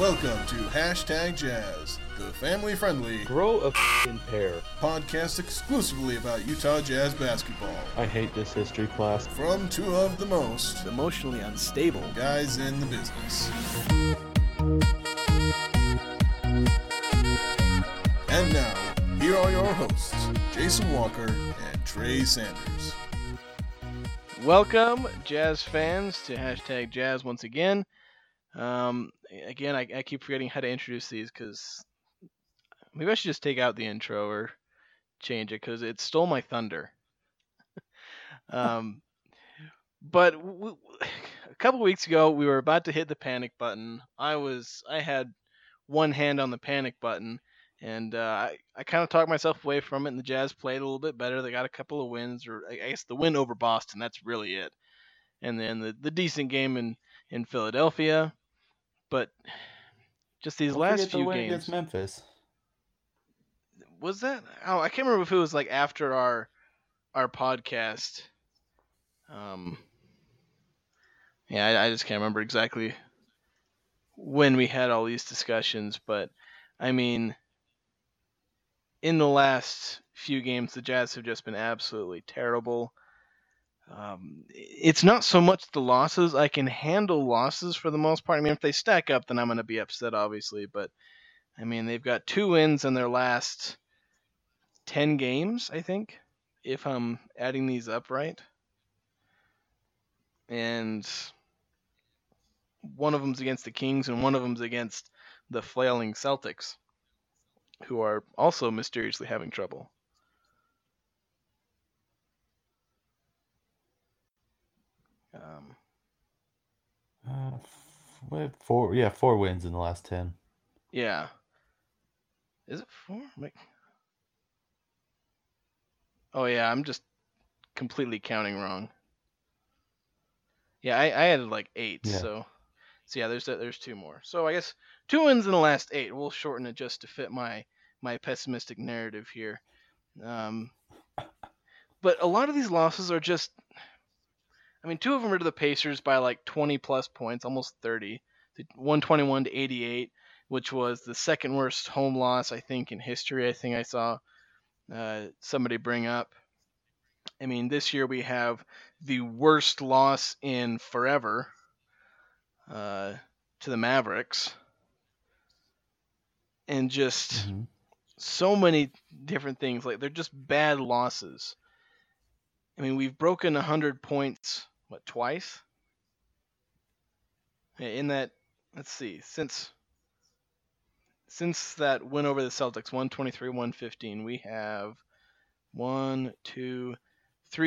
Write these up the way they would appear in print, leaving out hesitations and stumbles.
Welcome to Hashtag Jazz, the family-friendly grow a f***ing pair podcast exclusively about Utah Jazz basketball. I hate this history class. From two of the most emotionally unstable guys in the business. And now, here are your hosts, Jason Walker and Trey Sanders. Welcome, Jazz fans, to Hashtag Jazz once again. I keep forgetting how to introduce these because maybe I should just take out the intro or change it because it stole my thunder. But a couple weeks ago, we were about to hit the panic button. I had one hand on the panic button, and I kind of talked myself away from it, and the Jazz played a little bit better. They got a couple of wins, or I guess the win over Boston, that's really it. And then the decent game in Philadelphia. But just these last few games against Memphis. Was that? Oh, I can't remember if it was like after our podcast. I just can't remember exactly when we had all these discussions. But I mean, in the last few games, the Jazz have just been absolutely terrible. It's not so much the losses. I can handle losses for the most part. I mean, if they stack up, then I'm going to be upset, obviously. But, I mean, they've got two wins in their last 10 games, I think, if I'm adding these up right. And one of them's against the Kings, and one of them's against the flailing Celtics, who are also mysteriously having trouble. Four wins in the last 10. Yeah. Is it four? I'm just completely counting wrong. Yeah, I added like eight, yeah. So yeah, there's two more. So I guess two wins in the last eight. We'll shorten it just to fit my pessimistic narrative here. But a lot of these losses are just... I mean, two of them are to the Pacers by like 20-plus points, almost 30, 121-88, which was the second-worst home loss, I think, in history. I think I saw somebody bring up. I mean, this year we have the worst loss in forever to the Mavericks. And just so many different things. Like, they're just bad losses. I mean, we've broken 100 points, twice? In that, let's see, since that win over the Celtics, 123-115, we have 3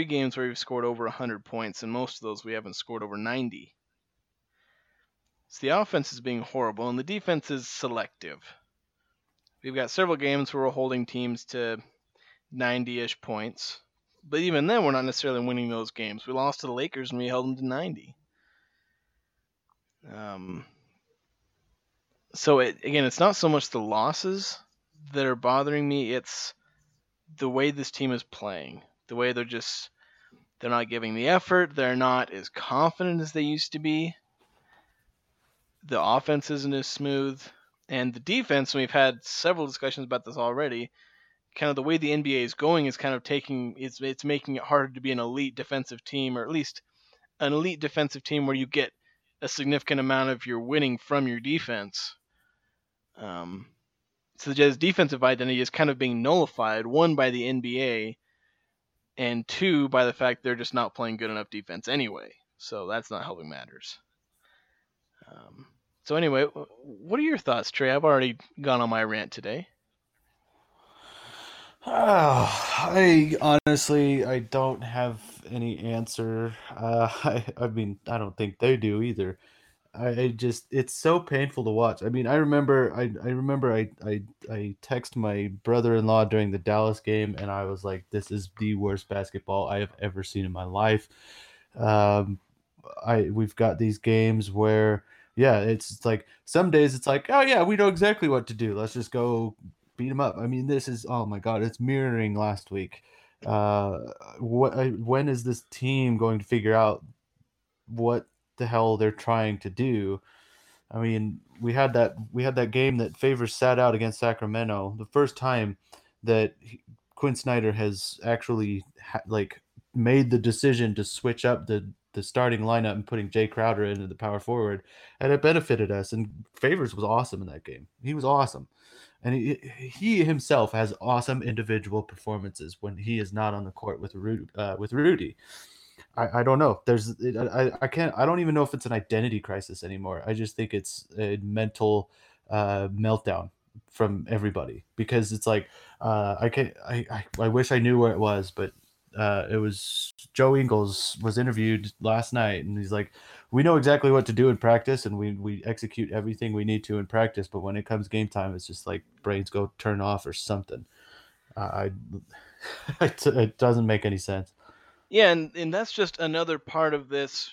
games where we've scored over 100 points, and most of those we haven't scored over 90. So the offense is being horrible, and the defense is selective. We've got several games where we're holding teams to 90-ish points. But even then, we're not necessarily winning those games. We lost to the Lakers, and we held them to 90. It's not so much the losses that are bothering me. It's the way this team is playing. The way they're not giving the effort. They're not as confident as they used to be. The offense isn't as smooth. And the defense, and we've had several discussions about this already, kind of the way the NBA is going is kind of it's making it harder to be an elite defensive team, or at least an elite defensive team where you get a significant amount of your winning from your defense. So the Jazz defensive identity is kind of being nullified, one, by the NBA, and two, by the fact they're just not playing good enough defense anyway. So that's not helping matters. So anyway, what are your thoughts, Trey? I've already gone on my rant today. I don't have any answer. I mean, I don't think they do either. It's so painful to watch. I mean, I remember I text my brother-in-law during the Dallas game, and I was like, "This is the worst basketball I have ever seen in my life." We've got these games where, yeah, it's like some days it's like, "Oh yeah, we know exactly what to do. Let's just go beat him up." I mean, this is, oh my God, it's mirroring last week. When is this team going to figure out what the hell they're trying to do? I mean, we had that game that Favors sat out against Sacramento, the first time that Quinn Snyder has actually made the decision to switch up the starting lineup and putting Jae Crowder into the power forward, and it benefited us. And Favors was awesome in that game. He was awesome. And he himself has awesome individual performances when he is not on the court with Rudy. I don't know. I don't even know if it's an identity crisis anymore. I just think it's a mental meltdown from everybody, because it's like I wish I knew where it was, but it was Joe Ingles was interviewed last night, and he's like, we know exactly what to do in practice, and we execute everything we need to in practice, but when it comes game time, it's just like brains go turn off or something. It doesn't make any sense. Yeah, and that's just another part of this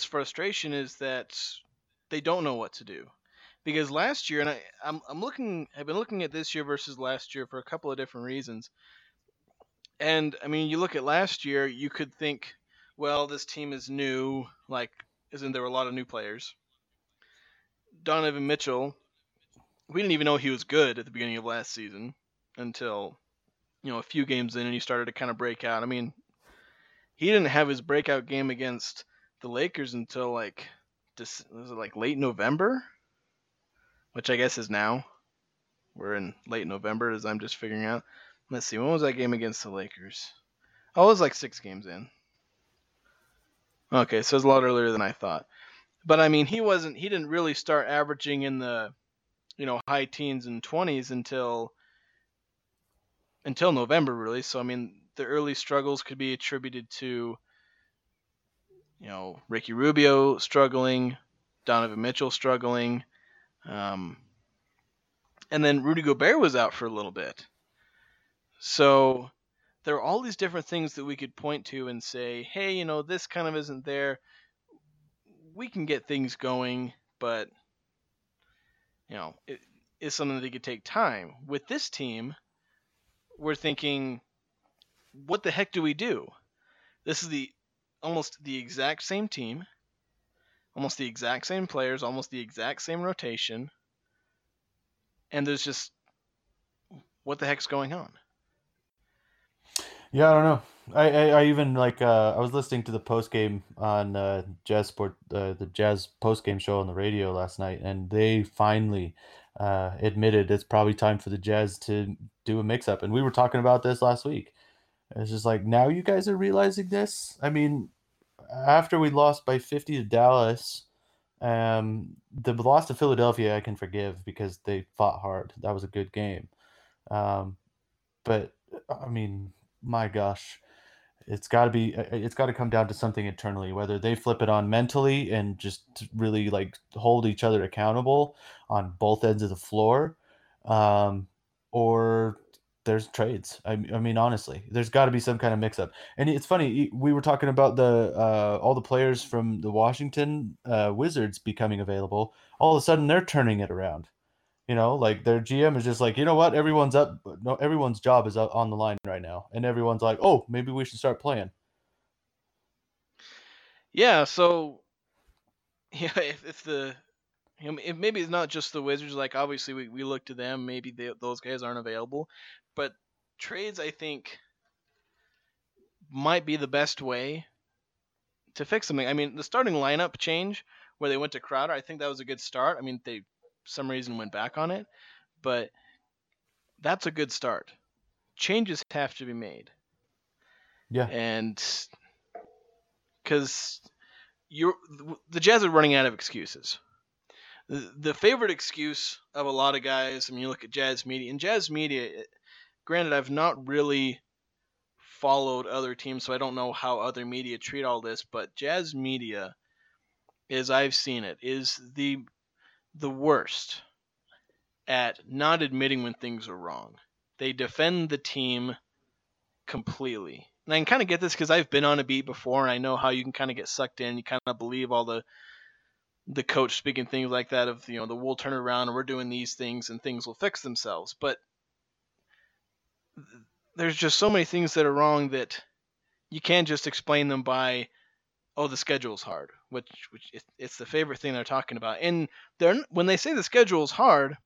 frustration, is that they don't know what to do. Because last year, and I've been looking at this year versus last year for a couple of different reasons. And I mean, you look at last year, you could think, well, this team is new, like, isn't there a lot of new players? Donovan Mitchell, we didn't even know he was good at the beginning of last season until, you know, a few games in, and he started to kind of break out. I mean, he didn't have his breakout game against the Lakers until late November, which I guess is now. We're in late November, as I'm just figuring out. Let's see, when was that game against the Lakers? Oh, it was like 6 games in. Okay, so it was a lot earlier than I thought. But I mean, he didn't really start averaging in the, you know, high teens and 20s until November, really. So I mean, the early struggles could be attributed to, you know, Ricky Rubio struggling, Donovan Mitchell struggling, and then Rudy Gobert was out for a little bit. So there are all these different things that we could point to and say, hey, you know, this kind of isn't there. We can get things going, but, you know, it is something that could take time. With this team, we're thinking, what the heck do we do? This is almost the exact same team, almost the exact same players, almost the exact same rotation. And there's just, what the heck's going on? Yeah, I don't know. I even I was listening to the post game on Jazz Sport, the Jazz post game show on the radio last night, and they finally admitted it's probably time for the Jazz to do a mix up. And we were talking about this last week. It's just like, now you guys are realizing this. I mean, after we lost by 50 to Dallas, the loss to Philadelphia I can forgive because they fought hard. That was a good game, but I mean, my gosh, it's got to come down to something internally, whether they flip it on mentally and just really hold each other accountable on both ends of the floor, or there's trades. I mean, honestly, there's got to be some kind of mix up. And it's funny, we were talking about all the players from the Washington Wizards becoming available. All of a sudden they're turning it around. You know, like their GM is just like, you know what? Everyone's up. No, everyone's job is up on the line right now. And everyone's like, oh, maybe we should start playing. Yeah. So, yeah, if maybe it's not just the Wizards, like obviously we look to them. Maybe those guys aren't available. But trades, I think, might be the best way to fix something. I mean, the starting lineup change where they went to Crowder, I think that was a good start. I mean, they, some reason, went back on it, but that's a good start. Changes have to be made. Yeah. And because the Jazz are running out of excuses. The favorite excuse of a lot of guys, I mean, you look at Jazz media, and Jazz media, granted, I've not really followed other teams, so I don't know how other media treat all this, but Jazz media, as I've seen it, is the worst at not admitting when things are wrong. They defend the team completely. And I can kind of get this because I've been on a beat before, and I know how you can kind of get sucked in. You kind of believe all the coach speaking things like that of, you know, the we'll turn around and we're doing these things and things will fix themselves. But there's just so many things that are wrong that you can't just explain them by, oh, the schedule's hard. which it's the favorite thing they're talking about. And when they say the schedule is hard,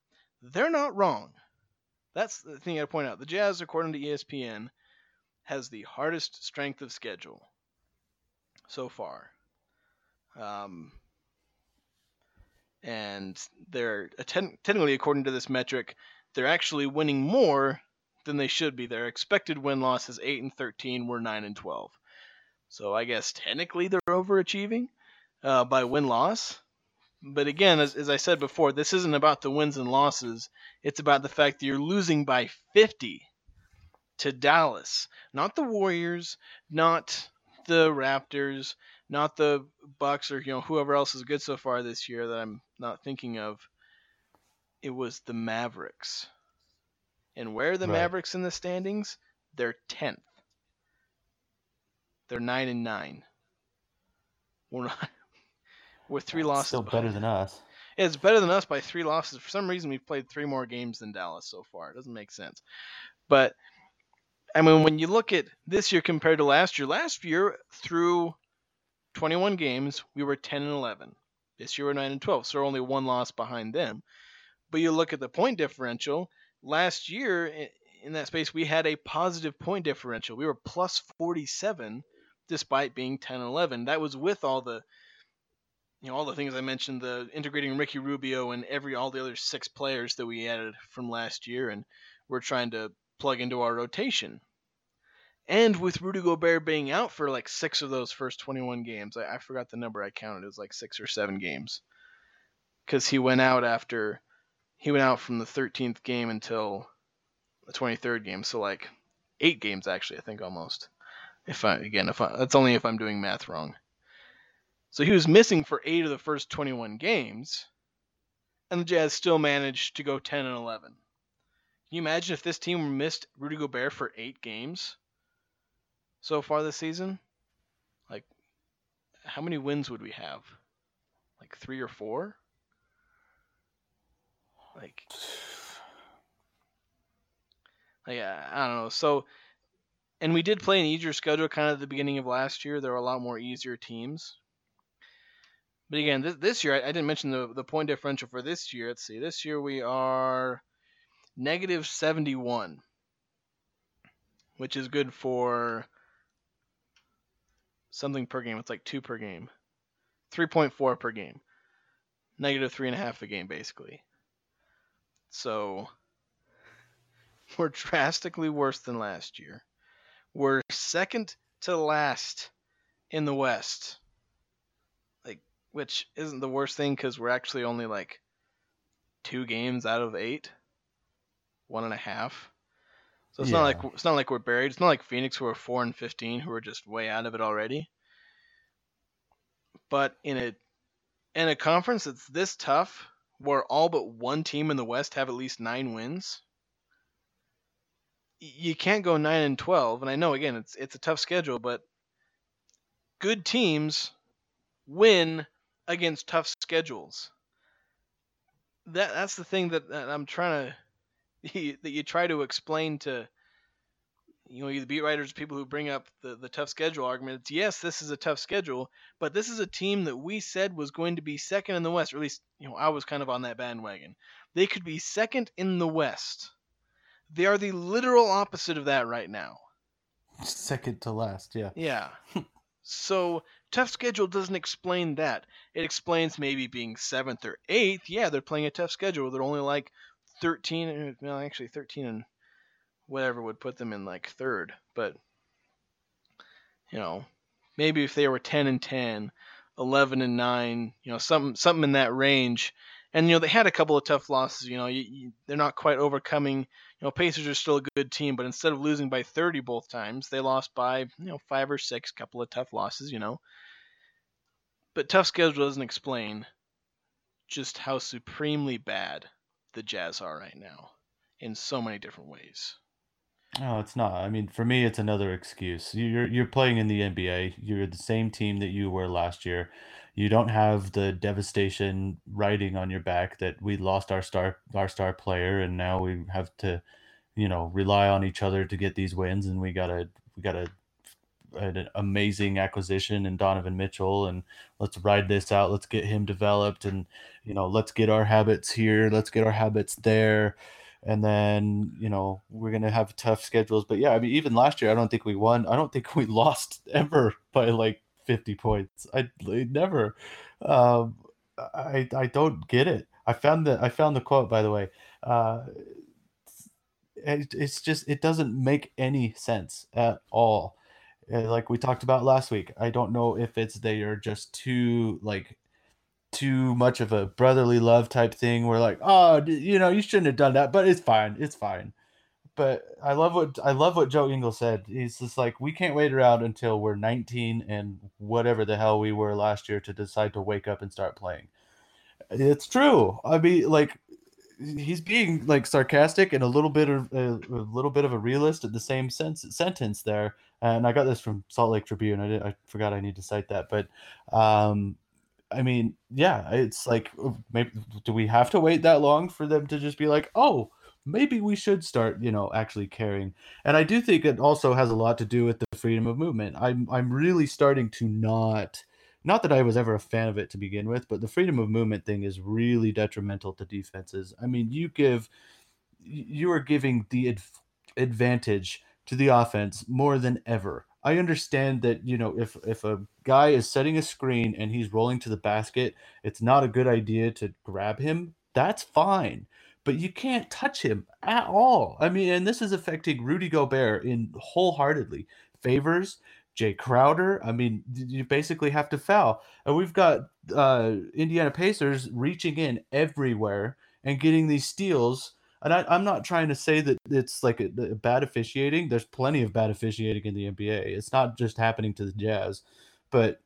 they're not wrong. That's the thing I point out. The Jazz, according to ESPN, has the hardest strength of schedule so far. And they're technically, according to this metric, they're actually winning more than they should be. Their expected win-loss is 8-13. We're 9-12. So I guess technically they're overachieving by win-loss. But again, as I said before, this isn't about the wins and losses. It's about the fact that you're losing by 50 to Dallas. Not the Warriors, not the Raptors, not the Bucks, or whoever else is good so far this year that I'm not thinking of. It was the Mavericks. And where are the Mavericks in the standings? They're 10th. They're 9-9. We're three losses. Still better than us. It's better than us by three losses. For some reason, we've played three more games than Dallas so far. It doesn't make sense. But, I mean, when you look at this year compared to last year through 21 games, we were 10-11. This year we're 9-12, so we're only one loss behind them. But you look at the point differential. Last year, in that space, we had a positive point differential. We were plus 47 despite being 10-11. That was with all the all the things I mentioned, the integrating Ricky Rubio and all the other six players that we added from last year, and we're trying to plug into our rotation. And with Rudy Gobert being out for like six of those first 21 games, I forgot the number I counted. It was like 6 or 7 games, because he went out from the 13th game until the 23rd game. So like 8 games actually, I think almost. That's only if I'm doing math wrong. So he was missing for 8 of the first 21 games, and the Jazz still managed to go 10-11. Can you imagine if this team missed Rudy Gobert for 8 games so far this season? Like, how many wins would we have? Like 3 or 4? I don't know. So, and we did play an easier schedule kind of at the beginning of last year. There were a lot more easier teams. But again, this year, I didn't mention the point differential for this year. Let's see. This year we are negative 71, which is good for something per game. It's like 2 per game, 3.4 per game, negative 3.5 a game, basically. So we're drastically worse than last year. We're second to last in the West. Which isn't the worst thing, because we're actually only like 2 games out of 8, 1.5. So it's not like we're buried. It's not like Phoenix, who are 4-15, who are just way out of it already. But in a conference that's this tough, where all but one team in the West have at least 9 wins, you can't go 9-12. And I know, again, it's a tough schedule, but good teams win against tough schedules. That's the thing that I'm trying to, that you try to explain to the beat writers, people who bring up the tough schedule argument. It's, yes, this is a tough schedule, but this is a team that we said was going to be second in the West, or at least I was kind of on that bandwagon. They could be second in the West. They are the literal opposite of that right now. Second to last, yeah. So tough schedule doesn't explain that. It explains maybe being 7th or 8th. Yeah, they're playing a tough schedule. They're only like 13 and whatever would put them in like 3rd. But, maybe if they were 10-10, 11-9, something in that range. And, they had a couple of tough losses. They're not quite overcoming. Pacers are still a good team, but instead of losing by 30 both times, they lost by 5 or 6, couple of tough losses, But tough schedule doesn't explain just how supremely bad the Jazz are right now in so many different ways. No, it's not. I mean, for me, it's another excuse. You're playing in the NBA. You're the same team that you were last year. You don't have the devastation riding on your back that we lost our star player, and now we have to, rely on each other to get these wins, and we gotta an amazing acquisition in Donovan Mitchell, and let's ride this out. Let's get him developed, and you know, let's get our habits here. Let's get our habits there. And then, you know, we're going to have tough schedules. But yeah, I mean, even last year, I don't think we won. I don't think we lost ever by like 50 points. I never. I don't get it. I found the quote, by the way. It's just, it doesn't make any sense at all. Like we talked about last week, I don't know if it's they are just too much of a brotherly love type thing. We're like, oh, you know, you shouldn't have done that, but it's fine. But I love what Joe Ingles said. He's just like, we can't wait around until we're 19 and whatever the hell we were last year to decide to wake up and start playing. It's true. I mean, like, he's being like sarcastic and a little bit of a realist at the same sentence there. And I got this from Salt Lake Tribune. I forgot I need to cite that, but I mean, yeah, it's like, maybe, do we have to wait that long for them to just be like, oh, maybe we should start, you know, actually caring? And I do think it also has a lot to do with the freedom of movement. I'm really starting to not that I was ever a fan of it to begin with, but the freedom of movement thing is really detrimental to defenses. I mean, you are giving the advantage to the offense more than ever. I understand that, you know, if a guy is setting a screen and he's rolling to the basket, it's not a good idea to grab him. That's fine. But you can't touch him at all. I mean, and this is affecting Rudy Gobert wholeheartedly. Favors, Jae Crowder. I mean, you basically have to foul. And we've got Indiana Pacers reaching in everywhere and getting these steals. And I'm not trying to say that it's like a bad officiating. There's plenty of bad officiating in the NBA. It's not just happening to the Jazz. But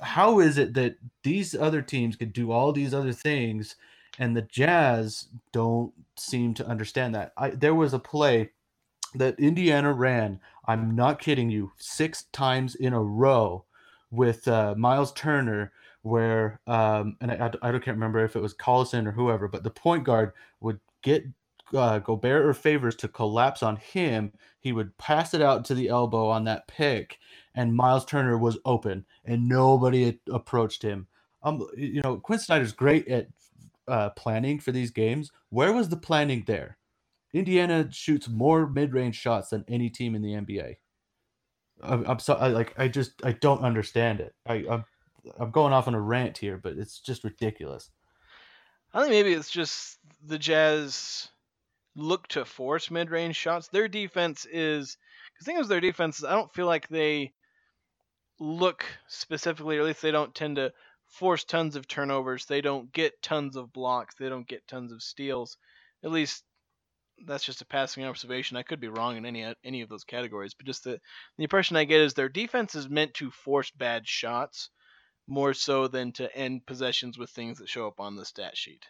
how is it that these other teams could do all these other things and the Jazz don't seem to understand that? There was a play that Indiana ran, I'm not kidding you, 6 times in a row with Miles Turner, where, and I can't remember if it was Collison or whoever, but the point guard would get Gobert or Favors to collapse on him. He would pass it out to the elbow on that pick, and Miles Turner was open and nobody had approached him. You know, Quinn Snyder's great at planning for these games. Where was the planning there? Indiana shoots more mid-range shots than any team in the NBA. I'm sorry, like, I don't understand it. I'm going off on a rant here, but it's just ridiculous. I think maybe it's just the Jazz look to force mid-range shots. Their defense is – the thing is their defense is I don't feel like they look specifically, or at least they don't tend to force tons of turnovers. They don't get tons of blocks. They don't get tons of steals. At least that's just a passing observation. I could be wrong in any of those categories, but just the impression I get is their defense is meant to force bad shots more so than to end possessions with things that show up on the stat sheet.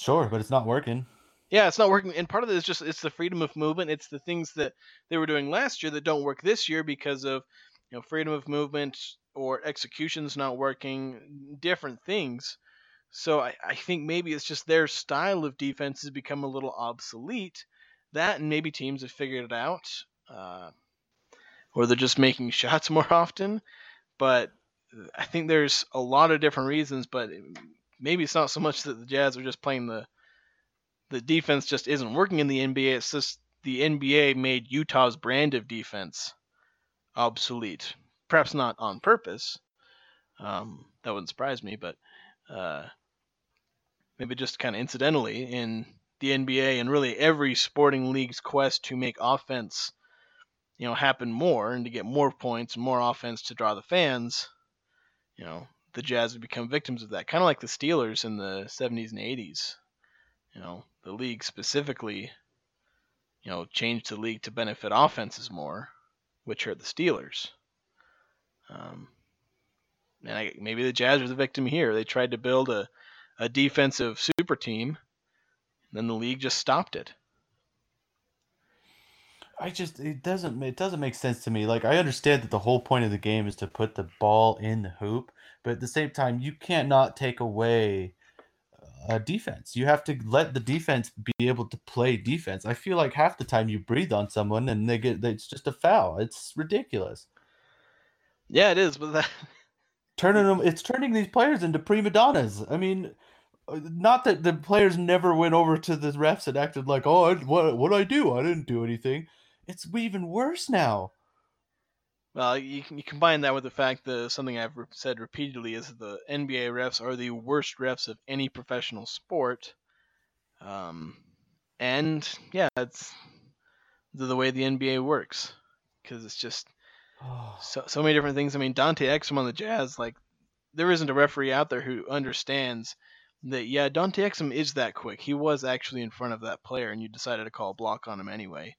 Sure, but it's not working. Yeah, it's not working. And part of it is just it's the freedom of movement. It's the things that they were doing last year that don't work this year because of, you know, freedom of movement or executions not working, different things. So I think maybe it's just their style of defense has become a little obsolete. That and maybe teams have figured it out, or they're just making shots more often. But I think there's a lot of different reasons, but maybe it's not so much that the Jazz are just playing the defense just isn't working in the NBA. It's just the NBA made Utah's brand of defense obsolete. Perhaps not on purpose. That wouldn't surprise me, but maybe just kind of incidentally in the NBA and really every sporting league's quest to make offense, you know, happen more and to get more points, more offense to draw the fans. You know, the Jazz would become victims of that, kind of like the Steelers in the 70s and 80s. You know, the league specifically, you know, changed the league to benefit offenses more, which hurt the Steelers. And maybe the Jazz are the victim here. They tried to build a defensive super team, and then the league just stopped it. It doesn't make sense to me. Like, I understand that the whole point of the game is to put the ball in the hoop, but at the same time, you can't not take away a defense. You have to let the defense be able to play defense. I feel like half the time you breathe on someone and it's just a foul. It's ridiculous. Yeah, it is. But that... it's turning these players into prima donnas. I mean, not that the players never went over to the refs and acted like, oh, what I do? I didn't do anything. It's even worse now. Well, you combine that with the fact that something I've said repeatedly is that the NBA refs are the worst refs of any professional sport. And yeah, it's the way the NBA works, because it's just so many different things. I mean, Dante Exum on the Jazz, like, there isn't a referee out there who understands that. Yeah, Dante Exum is that quick. He was actually in front of that player, and you decided to call a block on him anyway.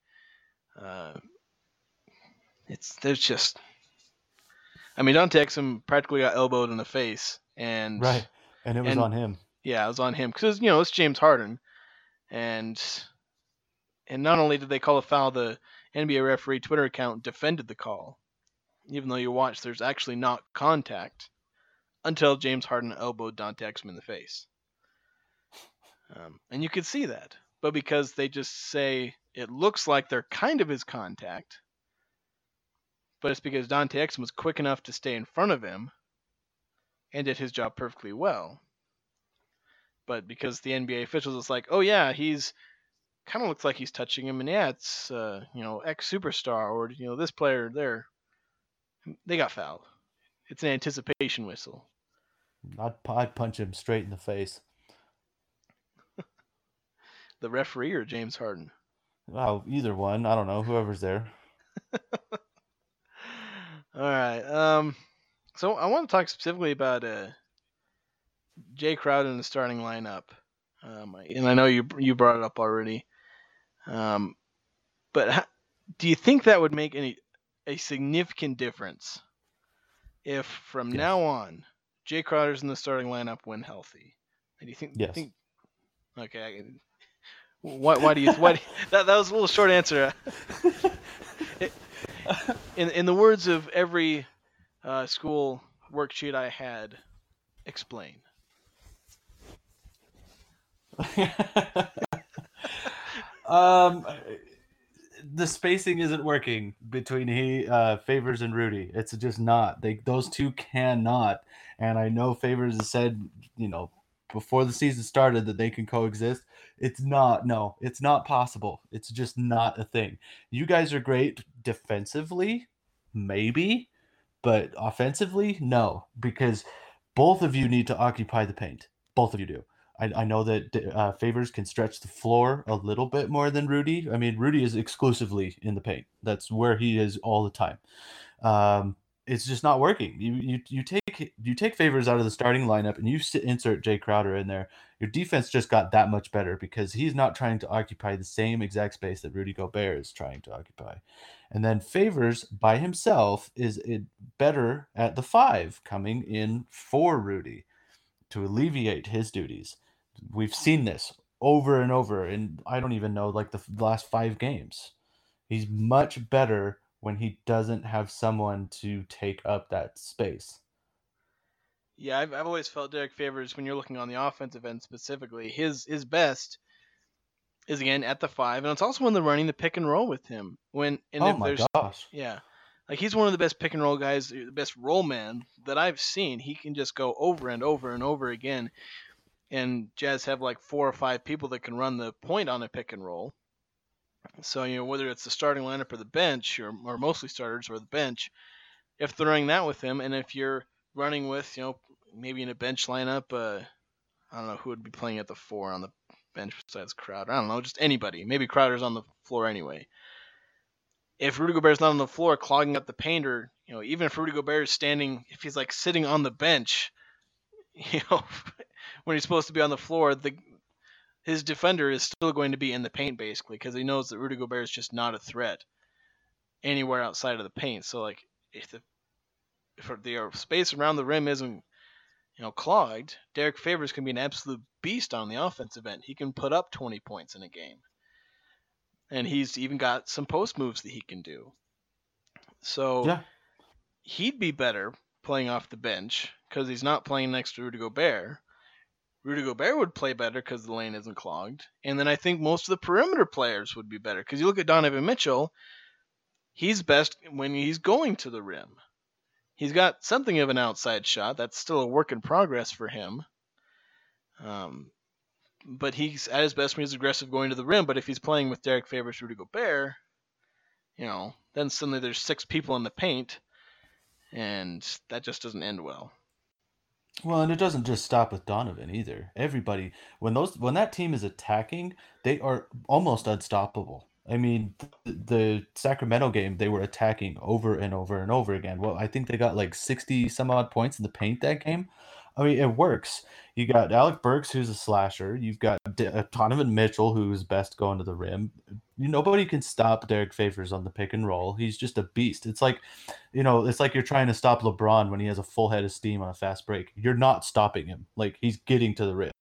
There's just, I mean, Dante Exum practically got elbowed in the face, and right, and it was on him. Yeah, it was on him because it's James Harden, and not only did they call a foul, the NBA referee Twitter account defended the call, even though you watch, there's actually not contact until James Harden elbowed Dante Exum in the face, and you could see that, but because they just say it looks like there kind of is contact. But it's because Dante Exum was quick enough to stay in front of him and did his job perfectly well. But because the NBA officials, it's like, oh yeah, he's kind of looks like he's touching him, and yeah, it's X superstar or this player there, they got fouled. It's an anticipation whistle. I'd punch him straight in the face. The referee or James Harden? Wow, either one. I don't know. Whoever's there. All right. So I want to talk specifically about Jae Crowder in the starting lineup. And I know you brought it up already. But do you think that would make a significant difference if from now on Jae Crowder's in the starting lineup when healthy? Do you think? Yes. Okay. Why do you? Why? That was a little short answer. In the words of every school worksheet I had, explain. The spacing isn't working between Favors and Rudy. It's just not. Those two cannot. And I know Favors has said, before the season started that they can coexist. It's not possible. It's just not a thing. You guys are great defensively, maybe, but offensively, no, because both of you need to occupy the paint. Both of you do. I know that Favors can stretch the floor a little bit more than Rudy. I mean, Rudy is exclusively in the paint. That's where he is all the time. It's just not working. You take Favors out of the starting lineup and you insert Jae Crowder in there. Your defense just got that much better because he's not trying to occupy the same exact space that Rudy Gobert is trying to occupy. And then Favors by himself is better at the 5, coming in for Rudy to alleviate his duties. We've seen this over and over, and I don't even know, like, the last 5 games. He's much better when he doesn't have someone to take up that space. Yeah, I've always felt Derek Favors, when you're looking on the offensive end specifically, his best is, again, at the 5, and it's also when they're running the pick and roll with him. Oh my gosh! Yeah, like, he's one of the best pick and roll guys, the best roll man that I've seen. He can just go over and over and over again, and Jazz have like 4 or 5 people that can run the point on a pick and roll. So, whether it's the starting lineup or the bench, or mostly starters or the bench, if they're running that with him, and if you're running with, maybe in a bench lineup, I don't know who would be playing at the 4 on the bench besides Crowder. I don't know, just anybody. Maybe Crowder's on the floor anyway. If Rudy Gobert's not on the floor clogging up the paint, or, even if Rudy Gobert is standing, if he's like sitting on the bench, when he's supposed to be on the floor, his defender is still going to be in the paint, basically, because he knows that Rudy Gobert is just not a threat anywhere outside of the paint. So, like, if the space around the rim isn't, clogged, Derek Favors can be an absolute beast on the offensive end. He can put up 20 points in a game. And he's even got some post moves that he can do. So he'd be better playing off the bench because he's not playing next to Rudy Gobert. Rudy Gobert would play better because the lane isn't clogged. And then I think most of the perimeter players would be better because you look at Donovan Mitchell, he's best when he's going to the rim. He's got something of an outside shot. That's still a work in progress for him. But he's at his best when he's aggressive going to the rim. But if he's playing with Derek Favors, Rudy Gobert, you know, then suddenly there's six people in the paint, and that just doesn't end well. Well, and it doesn't just stop with Donovan either. Everybody, when that team is attacking, they are almost unstoppable. I mean, the Sacramento game, they were attacking over and over and over again. Well, I think they got like 60 some odd points in the paint that game. I mean, it works. You got Alec Burks, who's a slasher. You've got Donovan Mitchell, who's best going to the rim. Nobody can stop Derek Favors on the pick and roll. He's just a beast. It's like, you're trying to stop LeBron when he has a full head of steam on a fast break. You're not stopping him. Like, he's getting to the rim.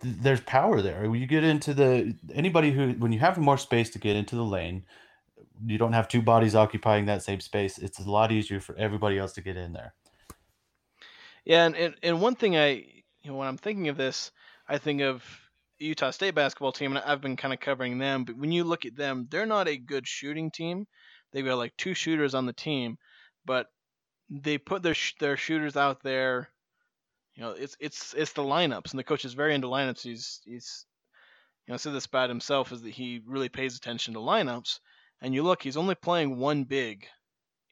There's power there. When you get into when you have more space to get into the lane, you don't have two bodies occupying that same space. It's a lot easier for everybody else to get in there. Yeah, and one thing when I'm thinking of this, I think of Utah State basketball team, and I've been kind of covering them. But when you look at them, they're not a good shooting team. They've got like two shooters on the team, but they put their shooters out there. You know, it's the lineups, and the coach is very into lineups. He's said this about himself, is that he really pays attention to lineups. And you look, he's only playing one big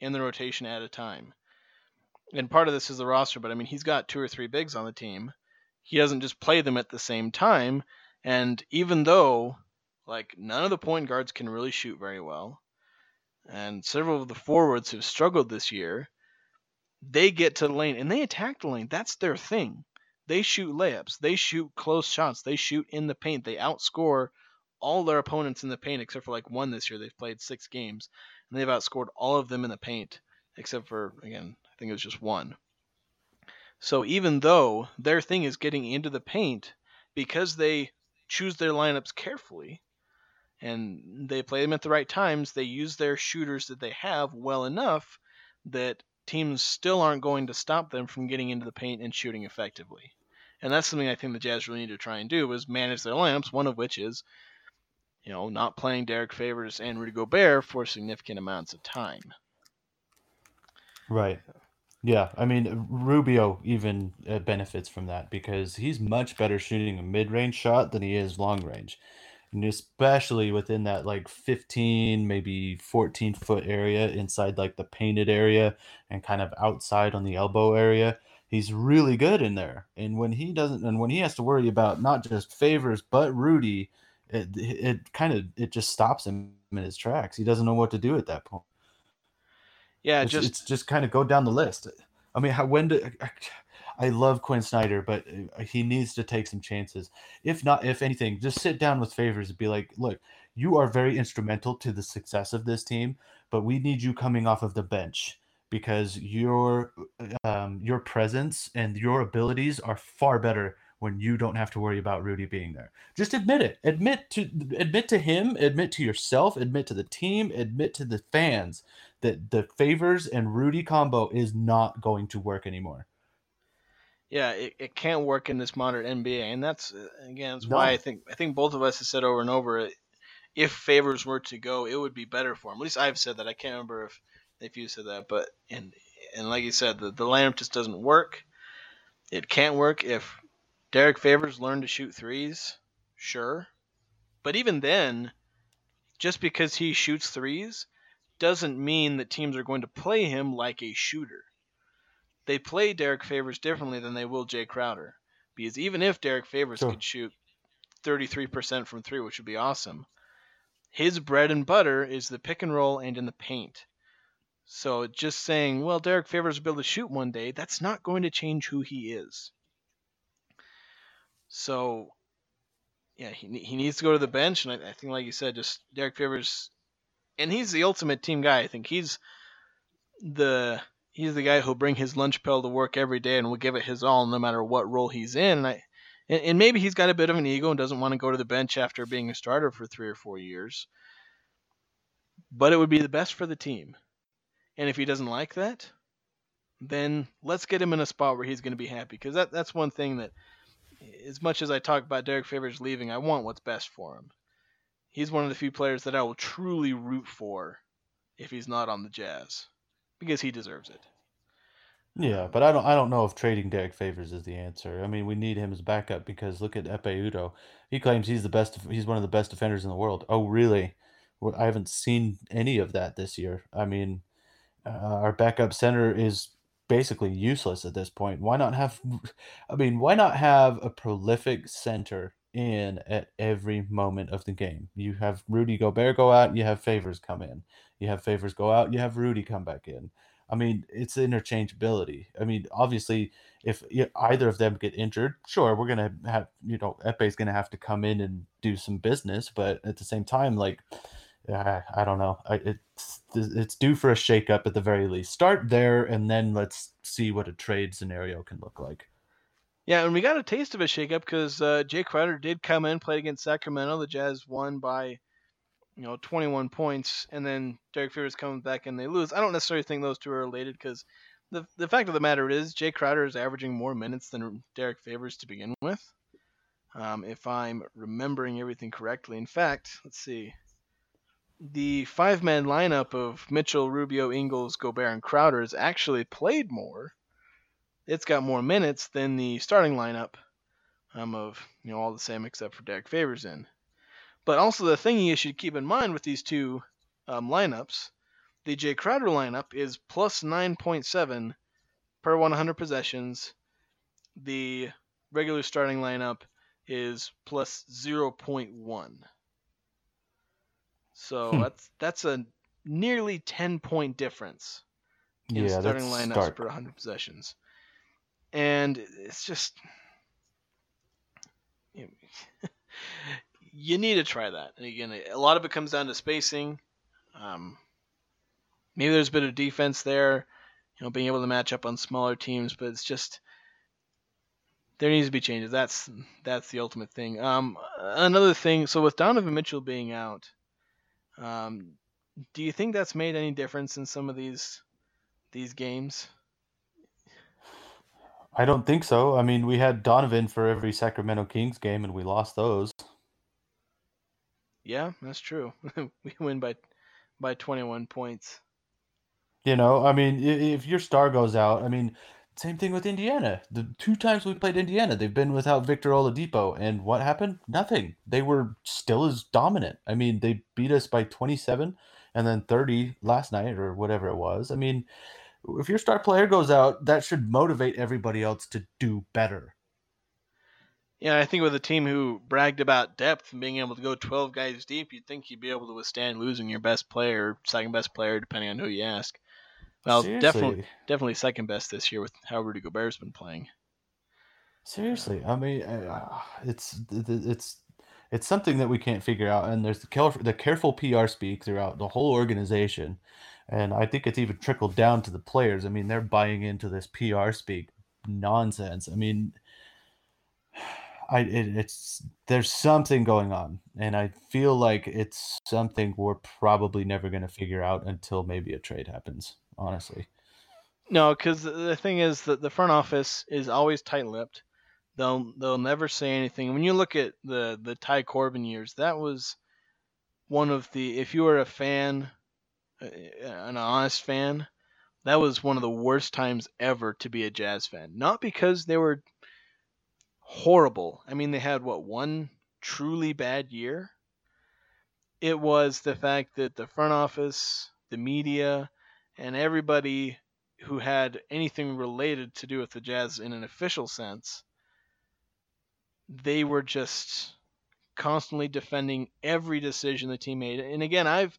in the rotation at a time. And part of this is the roster, but I mean, he's got two or three bigs on the team. He doesn't just play them at the same time. And even though, like, none of the point guards can really shoot very well, and several of the forwards who've struggled this year, they get to the lane and they attack the lane. That's their thing. They shoot layups. They shoot close shots. They shoot in the paint. They outscore all their opponents in the paint, except for like one this year. They've played 6 games and they've outscored all of them in the paint, except for, again, I think it was just one. So even though their thing is getting into the paint, because they choose their lineups carefully and they play them at the right times, they use their shooters that they have well enough that teams still aren't going to stop them from getting into the paint and shooting effectively. And that's something I think the Jazz really need to try and do, is manage their lineups, one of which is, not playing Derek Favors and Rudy Gobert for significant amounts of time. Right. Yeah, I mean, Rubio even benefits from that because he's much better shooting a mid-range shot than he is long-range, and especially within that like 15, maybe 14-foot area inside like the painted area and kind of outside on the elbow area. He's really good in there, and when he has to worry about not just Favors but Rudy, it just stops him in his tracks. He doesn't know what to do at that point. Yeah, it's just kind of go down the list. I mean, I love Quinn Snyder, but he needs to take some chances. If anything, just sit down with Favors and be like, look, you are very instrumental to the success of this team, but we need you coming off of the bench because your presence and your abilities are far better when you don't have to worry about Rudy being there. Just admit it. Admit to him, admit to yourself, admit to the team, admit to the fans that the Favors and Rudy combo is not going to work anymore. Yeah, it can't work in this modern NBA, and that's why I think both of us have said over and over, if Favors were to go, it would be better for him. At least I've said that. I can't remember if you said that, but and like you said, the lineup just doesn't work. It can't work if Derek Favors learned to shoot threes, sure. But even then, just because he shoots threes doesn't mean that teams are going to play him like a shooter. They play Derek Favors differently than they will Jae Crowder. Because even if Derek Favors could shoot 33% from three, which would be awesome, his bread and butter is the pick and roll and in the paint. So just saying, well, Derek Favors will be able to shoot one day, that's not going to change who he is. So, yeah, he needs to go to the bench, and I think, like you said, just Derek Favors, and he's the ultimate team guy. I think he's the guy who'll bring his lunch pail to work every day and will give it his all, no matter what role he's in. And maybe he's got a bit of an ego and doesn't want to go to the bench after being a starter for 3 or 4 years. But it would be the best for the team, and if he doesn't like that, then let's get him in a spot where he's going to be happy, because that's one thing that. As much as I talk about Derek Favors leaving, I want what's best for him. He's one of the few players that I will truly root for if he's not on the Jazz, because he deserves it. Yeah, but I don't know if trading Derek Favors is the answer. I mean, we need him as backup because look at Ekpe Udoh. He claims he's one of the best defenders in the world. Oh, really? Well, I haven't seen any of that this year. I mean, our backup center is basically useless at this point. Why not have a prolific center in at every moment of the game? You have Rudy Gobert go out, you have Favors come in. You have Favors go out, you have Rudy come back in. I mean, it's interchangeability. I mean, obviously, if either of them get injured, sure, we're going to have, Ekpe's going to have to come in and do some business. But at the same time, like, I don't know. It's due for a shakeup at the very least. Start there, and then let's see what a trade scenario can look like. Yeah, and we got a taste of a shakeup because Jae Crowder did come in, played against Sacramento. The Jazz won by 21 points, and then Derek Favors comes back and they lose. I don't necessarily think those two are related because the fact of the matter is Jae Crowder is averaging more minutes than Derek Favors to begin with, if I'm remembering everything correctly. In fact, let's see. The five-man lineup of Mitchell, Rubio, Ingles, Gobert, and Crowder has actually played more. It's got more minutes than the starting lineup of all the same except for Derek Favors in. But also the thing you should keep in mind with these two lineups, the Jae Crowder lineup is plus 9.7 per 100 possessions. The regular starting lineup is plus 0.1. So that's a nearly 10-point difference in starting lineups per 100 possessions. And it's just... You need to try that. And again, a lot of it comes down to spacing. Maybe there's a bit of defense there, being able to match up on smaller teams, but it's just there needs to be changes. That's the ultimate thing. Another thing, so with Donovan Mitchell being out, do you think that's made any difference in some of these games? I don't think so. I mean, we had Donovan for every Sacramento Kings game, and we lost those. Yeah, that's true. We win by 21 points. I mean, if your star goes out, I mean, same thing with Indiana. The two times we played Indiana, they've been without Victor Oladipo. And what happened? Nothing. They were still as dominant. I mean, they beat us by 27 and then 30 last night or whatever it was. I mean, if your star player goes out, that should motivate everybody else to do better. Yeah, I think with a team who bragged about depth and being able to go 12 guys deep, you'd think you'd be able to withstand losing your best player, second best player, depending on who you ask. Well, definitely second best this year with how Rudy Gobert's been playing. Seriously, I mean, it's something that we can't figure out, and there's the careful PR speak throughout the whole organization, and I think it's even trickled down to the players. I mean, they're buying into this PR speak nonsense. I mean... there's something going on, and I feel like it's something we're probably never going to figure out until maybe a trade happens, honestly. No, because the thing is that the front office is always tight-lipped. They'll never say anything. When you look at the Ty Corbin years, that was one of the, if you were a fan, an honest fan, that was one of the worst times ever to be a Jazz fan. Not because they were horrible. I mean, they had one truly bad year. It was the fact that the front office, the media, and everybody who had anything related to do with the Jazz in an official sense, they were just constantly defending every decision the team made. And again, I've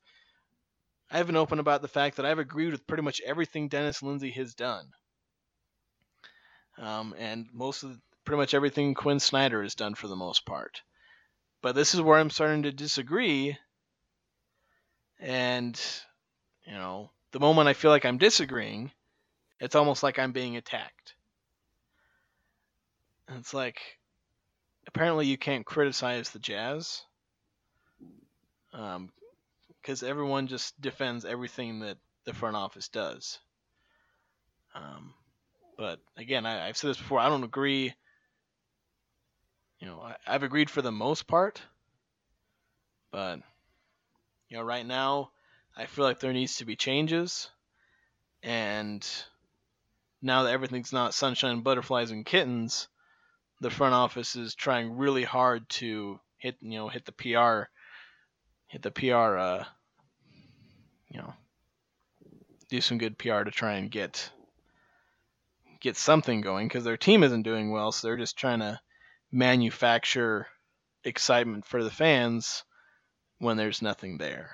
been open about the fact that I've agreed with pretty much everything Dennis Lindsay has done. And most of the pretty much everything Quinn Snyder has done for the most part. But this is where I'm starting to disagree. And, the moment I feel like I'm disagreeing, it's almost like I'm being attacked. And it's like, apparently you can't criticize the Jazz. Because everyone just defends everything that the front office does. But again, I've said this before, I don't agree. I've agreed for the most part, but right now I feel like there needs to be changes, and now that everything's not sunshine, butterflies, and kittens, the front office is trying really hard to hit the PR, do some good PR to try and get something going, because their team isn't doing well, so they're just trying to manufacture excitement for the fans when there's nothing there.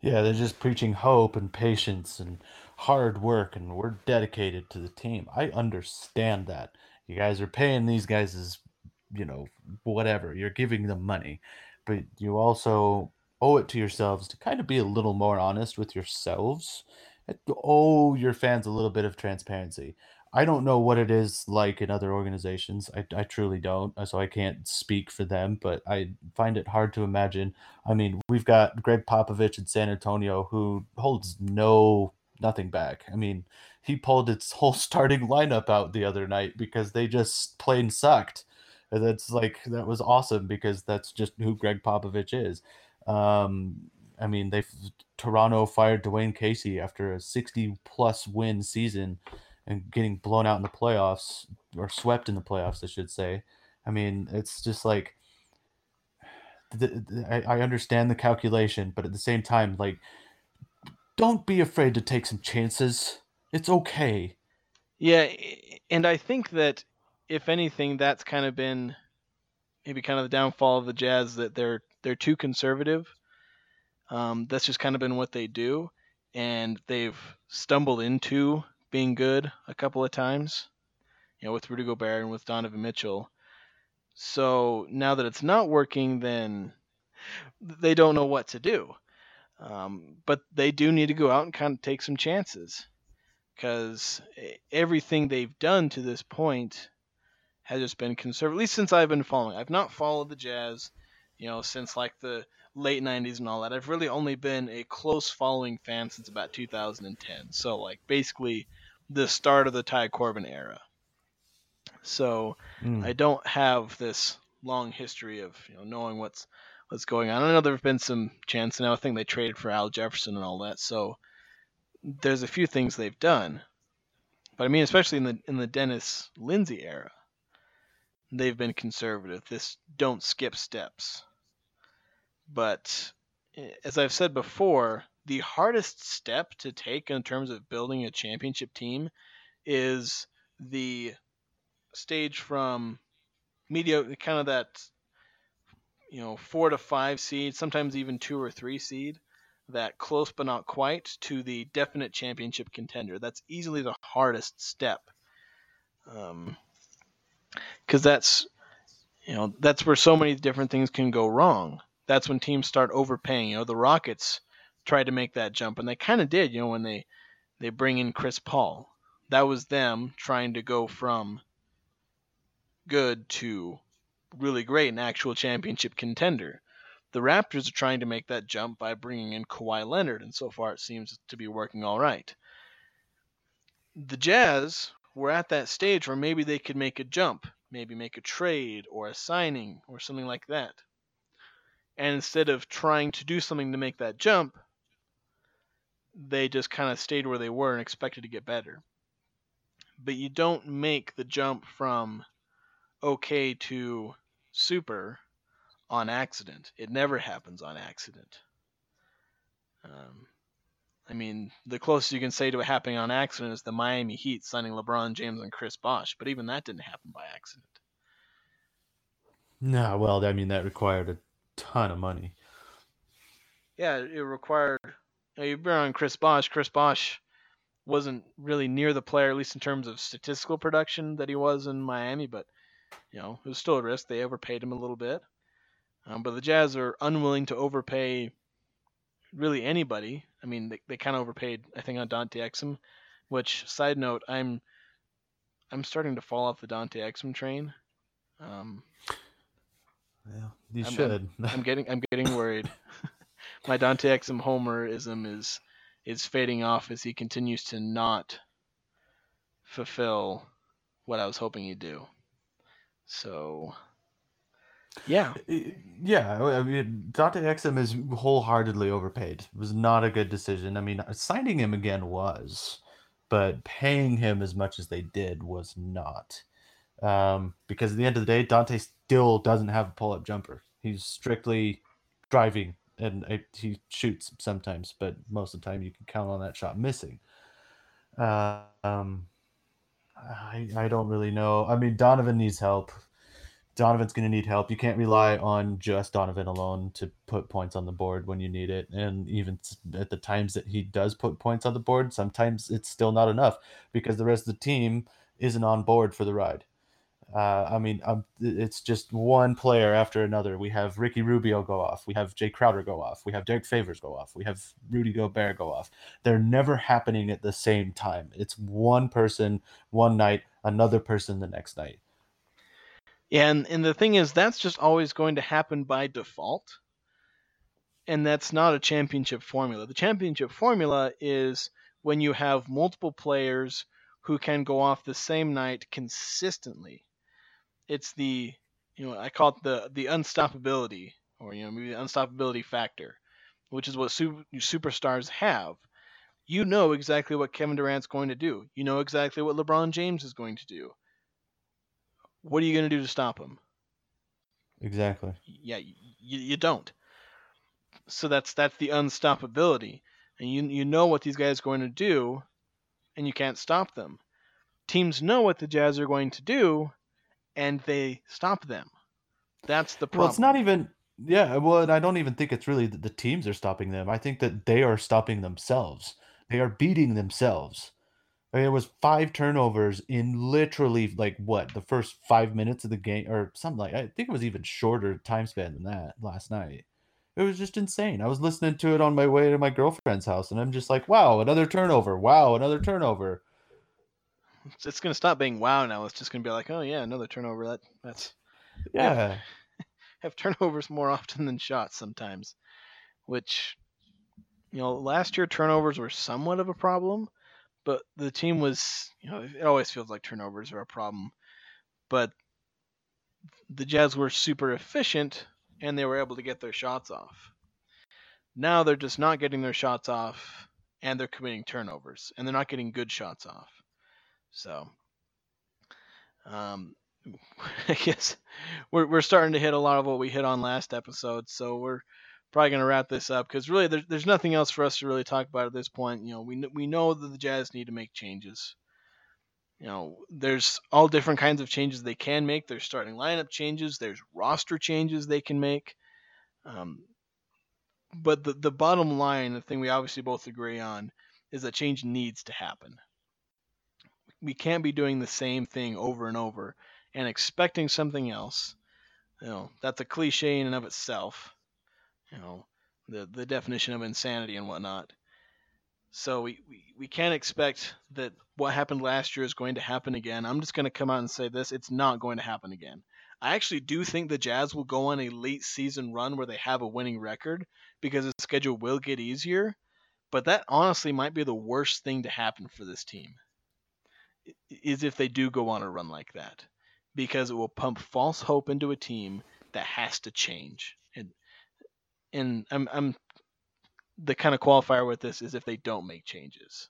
Yeah, they're just preaching hope and patience and hard work, and we're dedicated to the team. I understand that. You guys are paying these guys as, whatever. You're giving them money. But you also owe it to yourselves to kind of be a little more honest with yourselves. Owe your fans a little bit of transparency. I don't know what it is like in other organizations. I truly don't, so I can't speak for them, but I find it hard to imagine. I mean, we've got Greg Popovich in San Antonio who holds nothing back. I mean, he pulled its whole starting lineup out the other night because they just plain sucked. And that's that was awesome, because that's just who Greg Popovich is. I mean, Toronto fired Dwayne Casey after a 60-plus win season and getting blown out in the playoffs, or swept in the playoffs, I should say. I mean, it's just I understand the calculation, but at the same time, don't be afraid to take some chances. It's okay. Yeah, and I think that, if anything, that's kind of been maybe kind of the downfall of the Jazz, that they're too conservative. That's just kind of been what they do, and they've stumbled into being good a couple of times, with Rudy Gobert and with Donovan Mitchell. So now that it's not working, then they don't know what to do. But they do need to go out and kind of take some chances, because everything they've done to this point has just been conservative, at least since I've been following. I've not followed the Jazz, since the late 90s and all that. I've really only been a close following fan since about 2010. So basically the start of the Ty Corbin era. So I don't have this long history of knowing what's going on. I know there've been some chance, and I think they traded for Al Jefferson and all that. So there's a few things they've done, but I mean, especially in the Dennis Lindsay era, they've been conservative. This don't skip steps. But as I've said before, the hardest step to take in terms of building a championship team is the stage from mediocre, kind of that, 4 to 5 seed, sometimes even 2 or 3 seed, that close but not quite, to the definite championship contender. That's easily the hardest step. 'Cause that's, that's where so many different things can go wrong. That's when teams start overpaying. The Rockets tried to make that jump, and they kind of did, when they bring in Chris Paul. That was them trying to go from good to really great, an actual championship contender. The Raptors are trying to make that jump by bringing in Kawhi Leonard, and so far it seems to be working all right. The Jazz were at that stage where maybe they could make a jump, maybe make a trade or a signing or something like that. And instead of trying to do something to make that jump, they just kind of stayed where they were and expected to get better. But you don't make the jump from okay to super on accident. It never happens on accident. The closest you can say to it happening on accident is the Miami Heat signing LeBron James and Chris Bosch, but even that didn't happen by accident. No, well, that required a ton of money. Yeah, it required. You bring on Chris Bosch. Chris Bosch wasn't really near the player, at least in terms of statistical production, that he was in Miami, but it was still a risk. They overpaid him a little bit, but the Jazz are unwilling to overpay really anybody. They kind of overpaid, I think, on Dante Exum. Which, side note, I'm starting to fall off the Dante Exum train. Yeah, should. I'm getting worried. My Dante Exum homerism is fading off as he continues to not fulfill what I was hoping he'd do. So, yeah. Yeah, Dante Exum is wholeheartedly overpaid. It was not a good decision. Signing him again was. but paying him as much as they did was not. Because at the end of the day, Dante still doesn't have a pull-up jumper. He's strictly driving, and he shoots sometimes, but most of the time you can count on that shot missing. I don't really know. I mean, Donovan needs help. Donovan's going to need help. You can't rely on just Donovan alone to put points on the board when you need it. And even at the times that he does put points on the board, sometimes it's still not enough because the rest of the team isn't on board for the ride. It's just one player after another. We have Ricky Rubio go off. We have Jae Crowder go off. We have Derek Favors go off. We have Rudy Gobert go off. They're never happening at the same time. It's one person one night, another person the next night. Yeah, and the thing is, that's just always going to happen by default. And that's not a championship formula. The championship formula is when you have multiple players who can go off the same night consistently. It's the, I call it the unstoppability, or maybe the unstoppability factor, which is what superstars have. You know exactly what Kevin Durant's going to do. You know exactly what LeBron James is going to do. What are you going to do to stop him? Exactly. Yeah, you don't. So that's the unstoppability, and you know what these guys are going to do, and you can't stop them. Teams know what the Jazz are going to do, and they stop them. That's the problem. Well, it's not even... Yeah, well, and I don't even think it's really that the teams are stopping them. I think that they are stopping themselves. They are beating themselves. I mean, it was 5 turnovers in literally, the first 5 minutes of the game, or something like that. I think it was even shorter time span than that last night. It was just insane. I was listening to it on my way to my girlfriend's house, and I'm just like, wow, another turnover. Wow, another turnover. It's going to stop being wow now. It's just going to be like, oh, yeah, another turnover. That's yeah. Have turnovers more often than shots sometimes, which, last year turnovers were somewhat of a problem, but the team was, it always feels like turnovers are a problem. But the Jazz were super efficient, and they were able to get their shots off. Now they're just not getting their shots off, and they're committing turnovers, and they're not getting good shots off. So, I guess we're starting to hit a lot of what we hit on last episode, so we're probably going to wrap this up, because really there's nothing else for us to really talk about at this point. We know that the Jazz need to make changes. There's all different kinds of changes they can make. There's starting lineup changes. There's roster changes they can make. But the bottom line, the thing we obviously both agree on, is that change needs to happen. We can't be doing the same thing over and over and expecting something else. That's a cliche in and of itself. The definition of insanity and whatnot. So we can't expect that what happened last year is going to happen again. I'm just going to come out and say this. It's not going to happen again. I actually do think the Jazz will go on a late season run where they have a winning record because the schedule will get easier. But that honestly might be the worst thing to happen for this team, is if they do go on a run like that, because it will pump false hope into a team that has to change. And I'm the kind of qualifier with this is if they don't make changes.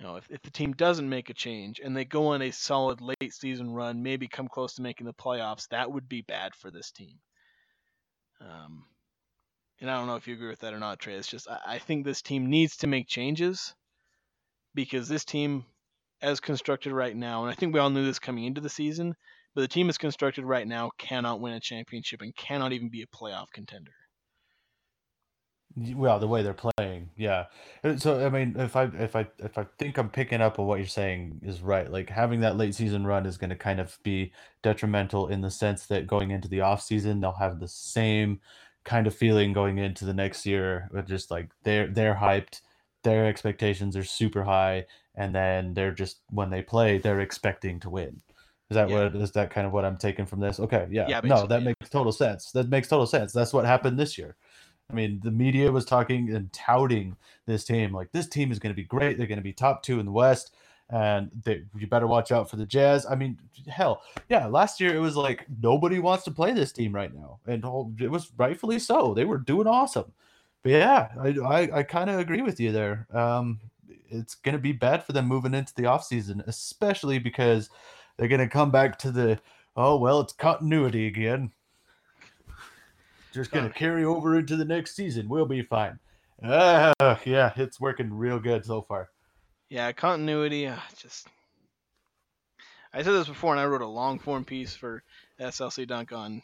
If the team doesn't make a change and they go on a solid late season run, maybe come close to making the playoffs, that would be bad for this team. And I don't know if you agree with that or not, Trey. It's just I think this team needs to make changes, because this team, as constructed right now, and I think we all knew this coming into the season, but the team as constructed right now cannot win a championship and cannot even be a playoff contender. Well, the way they're playing, yeah. So, I mean, if I think I'm picking up on what you're saying is right, like having that late season run is going to kind of be detrimental in the sense that going into the off season, they'll have the same kind of feeling going into the next year, with just like they're hyped, their expectations are super high, and then they're just, when they play, they're expecting to win. Is that kind of what I'm taking from this? Okay, yeah. That makes total sense. That's what happened this year. I mean, the media was talking and touting this team. Like, this team is going to be great. They're going to be top 2 in the West. And you better watch out for the Jazz. I mean, hell, yeah. Last year, it was like nobody wants to play this team right now. And it was rightfully so. They were doing awesome. But, yeah, I kind of agree with you there. it's going to be bad for them moving into the offseason, especially because they're going to come back to the, oh, well, it's continuity again. Just going to carry over into the next season. We'll be fine. Yeah, it's working real good so far. Yeah, continuity. I said this before, and I wrote a long-form piece for SLC Dunk on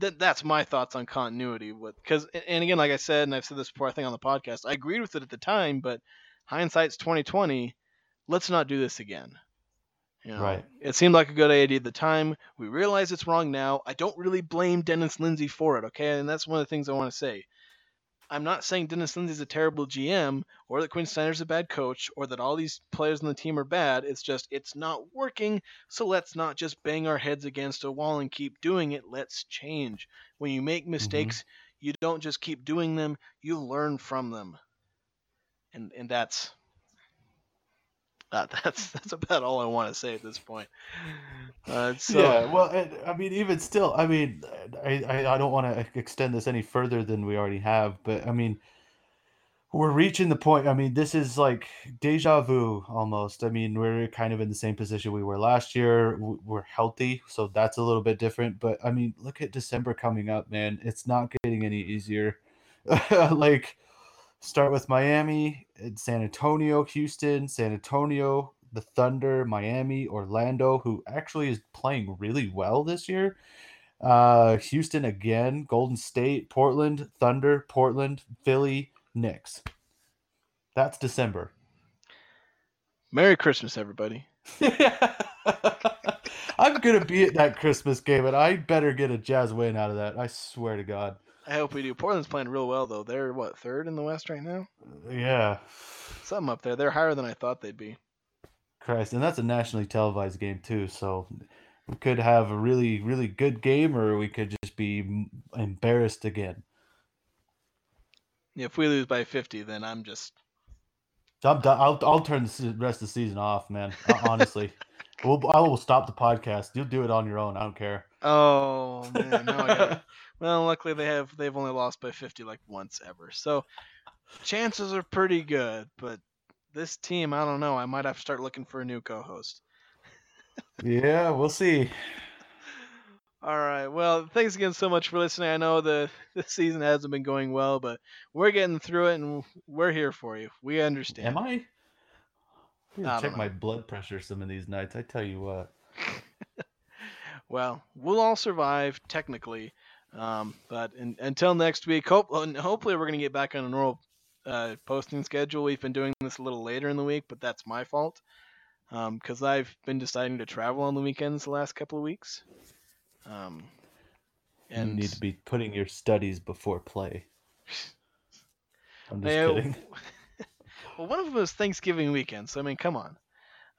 that's my thoughts on continuity. And again, like I said, and I've said this before, I think on the podcast, I agreed with it at the time, but hindsight's 20/20. Let's not do this again. You know, right. It seemed like a good idea at the time. We realize it's wrong now. I don't really blame Dennis Lindsay for it, okay? And that's one of the things I want to say. I'm not saying Dennis Lindsay's a terrible GM or that Quinn Snyder's a bad coach or that all these players on the team are bad. It's just it's not working, so let's not just bang our heads against a wall and keep doing it. Let's change. When you make mistakes, you don't just keep doing them. You learn from them. And that's about all I want to say at this point. Yeah, well, and, I mean, even still, I mean, I don't want to extend this any further than we already have, but I mean, we're reaching the point. I mean, this is like deja vu almost. I mean, we're kind of in the same position we were last year. We're healthy, so that's a little bit different. But I mean, look at December coming up, man. It's not getting any easier. Start with Miami, San Antonio, Houston, San Antonio, the Thunder, Miami, Orlando, who actually is playing really well this year. Houston again, Golden State, Portland, Thunder, Portland, Philly, Knicks. That's December. Merry Christmas, everybody. I'm going to be at that Christmas game, and I better get a Jazz win out of that. I swear to God. I hope we do. Portland's playing real well, though. They're, what, third in the West right now? Yeah. Something up there. They're higher than I thought they'd be. Christ, and that's a nationally televised game, too. So we could have a really, really good game, or we could just be embarrassed again. If we lose by 50, then I'm just... I'll turn the rest of the season off, man. Honestly. I will stop the podcast. You'll do it on your own. I don't care. Oh, man. No, I got it. Well, luckily they've only lost by 50 like once ever. So chances are pretty good, but this team, I don't know, I might have to start looking for a new co-host. Yeah, we'll see. All right. Well, thanks again so much for listening. I know the season hasn't been going well, but we're getting through it and we're here for you. We understand. Am I? I'm gonna check my blood pressure some of these nights. I tell you what. Well, we'll all survive technically. But until next week, hopefully we're going to get back on a normal posting schedule. We've been doing this a little later in the week, but that's my fault because I've been deciding to travel on the weekends the last couple of weeks. And you need to be putting your studies before play. I'm just kidding. Well, one of them was Thanksgiving weekend, so I mean, come on.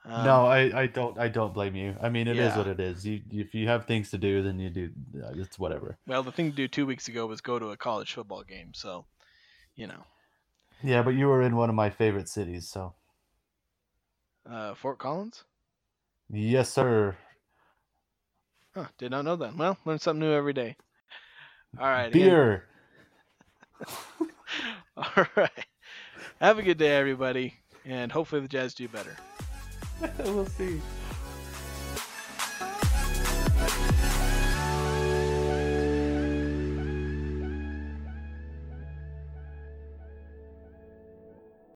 No, I don't blame you. I mean, it is what it is. If you have things to do, then you do. It's whatever. Well, the thing to do 2 weeks ago was go to a college football game. So, you know. Yeah, but you were in one of my favorite cities, so. Fort Collins? Yes, sir. Huh, did not know that. Well, learn something new every day. All right. Beer. All right. Have a good day, everybody. And hopefully the Jazz do better. We'll see.